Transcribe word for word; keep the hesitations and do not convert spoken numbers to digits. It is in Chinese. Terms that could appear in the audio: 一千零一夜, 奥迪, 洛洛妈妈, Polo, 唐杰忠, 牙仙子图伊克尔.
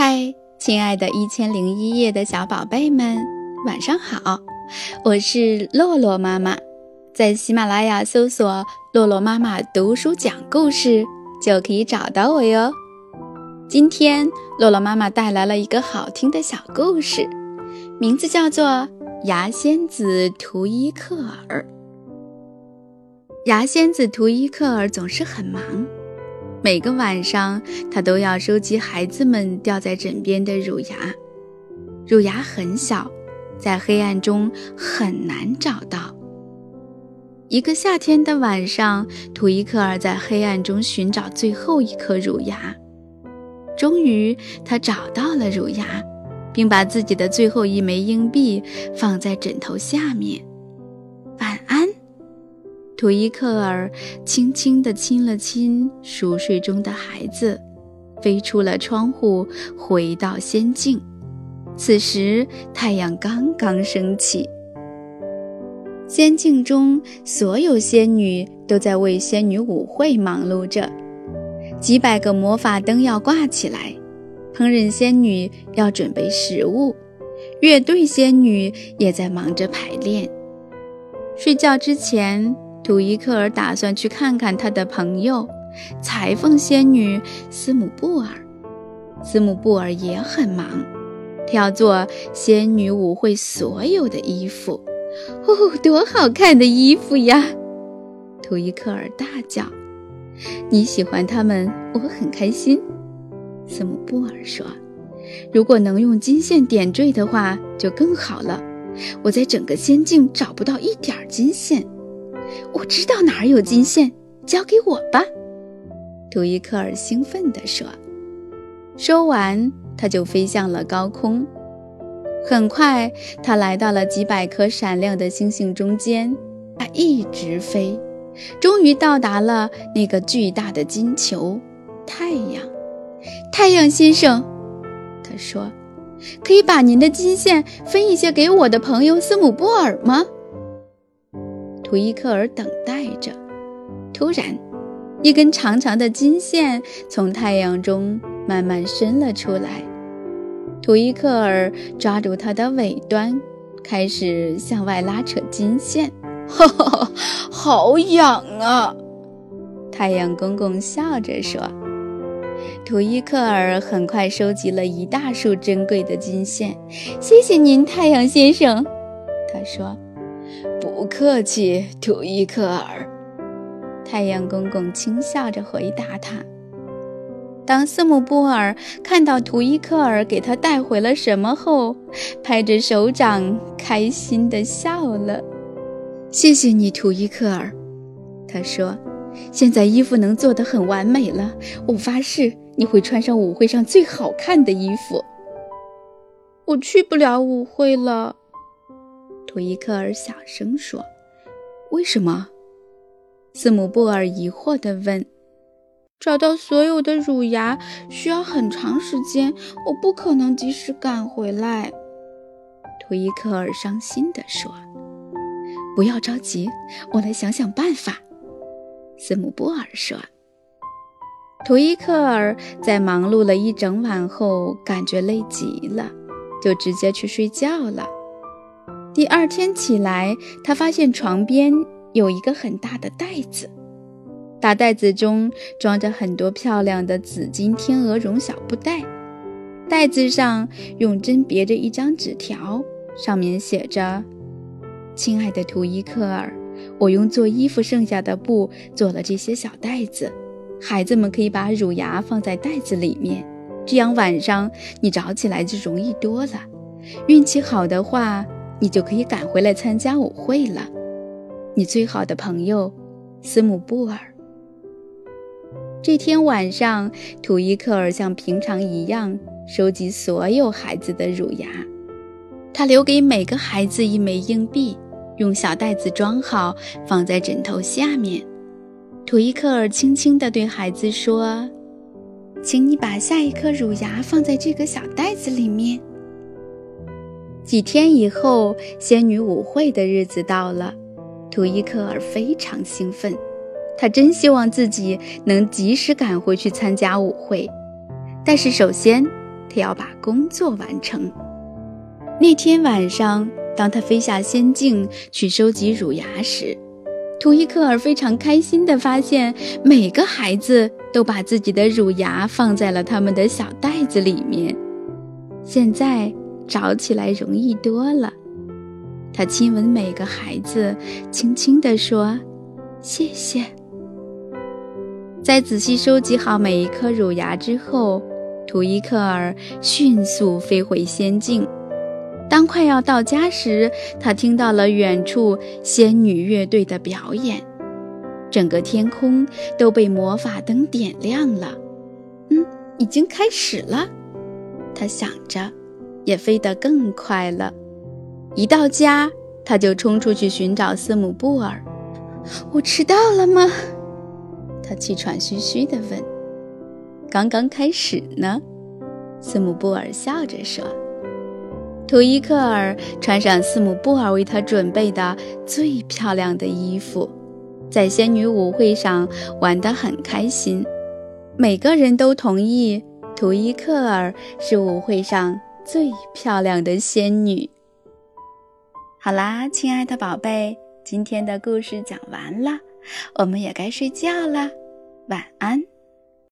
嗨，亲爱的一千零一夜的小宝贝们，晚上好，我是洛洛妈妈。在喜马拉雅搜索洛洛妈妈读书讲故事就可以找到我哟。今天洛洛妈妈带来了一个好听的小故事，名字叫做牙仙子图伊克尔。牙仙子图伊克尔总是很忙，每个晚上他都要收集孩子们掉在枕边的乳牙。乳牙很小，在黑暗中很难找到。一个夏天的晚上，图伊克尔在黑暗中寻找最后一颗乳牙。终于他找到了乳牙，并把自己的最后一枚硬币放在枕头下面。晚安。图伊克尔轻轻地亲了亲熟睡中的孩子，飞出了窗户，回到仙境。此时太阳刚刚升起，仙境中所有仙女都在为仙女舞会忙碌着，几百个魔法灯要挂起来，烹饪仙女要准备食物，乐队仙女也在忙着排练。睡觉之前，图伊克尔打算去看看他的朋友裁缝仙女斯姆布尔。斯姆布尔也很忙，挑做仙女舞会所有的衣服。哦，多好看的衣服呀！图伊克尔大叫。你喜欢它们，我很开心。斯姆布尔说，如果能用金线点缀的话就更好了，我在整个仙境找不到一点金线。我知道哪儿有金线，交给我吧。图伊克尔兴奋地说。说完，他就飞向了高空。很快，他来到了几百颗闪亮的星星中间，他一直飞，终于到达了那个巨大的金球——太阳。太阳先生，他说，可以把您的金线分一些给我的朋友斯姆布尔吗？图伊克尔等待着，突然，一根长长的金线从太阳中慢慢伸了出来。图伊克尔抓住它的尾端，开始向外拉扯金线。哈哈，好痒啊！太阳公公笑着说。图伊克尔很快收集了一大束珍贵的金线。谢谢您，太阳先生，他说。不客气，图伊克尔。太阳公公轻笑着回答他。当斯姆布尔看到图伊克尔给他带回了什么后，拍着手掌开心地笑了。谢谢你，图伊克尔，他说，现在衣服能做得很完美了，我发誓你会穿上舞会上最好看的衣服。我去不了舞会了，图伊克尔小声说。为什么？斯姆布尔疑惑地问。找到所有的乳牙需要很长时间，我不可能及时赶回来。图伊克尔伤心地说。不要着急，我来想想办法，斯姆布尔说。图伊克尔在忙碌了一整晚后，感觉累极了，就直接去睡觉了。第二天起来，他发现床边有一个很大的袋子，大袋子中装着很多漂亮的紫金天鹅绒小布袋，袋子上用针别着一张纸条，上面写着：亲爱的图伊克尔，我用做衣服剩下的布做了这些小袋子，孩子们可以把乳牙放在袋子里面，这样晚上你找起来就容易多了，运气好的话你就可以赶回来参加舞会了。你最好的朋友，斯姆布尔。这天晚上，图伊克尔像平常一样收集所有孩子的乳牙。他留给每个孩子一枚硬币，用小袋子装好，放在枕头下面。图伊克尔轻轻地对孩子说：请你把下一颗乳牙放在这个小袋子里面。几天以后，仙女舞会的日子到了，图伊克尔非常兴奋，他真希望自己能及时赶回去参加舞会。但是首先，他要把工作完成。那天晚上，当他飞下仙境去收集乳牙时，图伊克尔非常开心地发现，每个孩子都把自己的乳牙放在了他们的小袋子里面。现在找起来容易多了。他亲吻每个孩子，轻轻地说：“谢谢。”在仔细收集好每一颗乳牙之后，图伊克尔迅速飞回仙境。当快要到家时，他听到了远处仙女乐队的表演，整个天空都被魔法灯点亮了。嗯，已经开始了，他想着，也飞得更快了。一到家，他就冲出去寻找斯姆布尔。我迟到了吗？他气喘吁吁地问。刚刚开始呢，斯姆布尔笑着说。图伊克尔穿上斯姆布尔为他准备的最漂亮的衣服，在仙女舞会上玩得很开心。每个人都同意图伊克尔是舞会上最漂亮的仙女。好啦，亲爱的宝贝，今天的故事讲完了，我们也该睡觉了，晚安。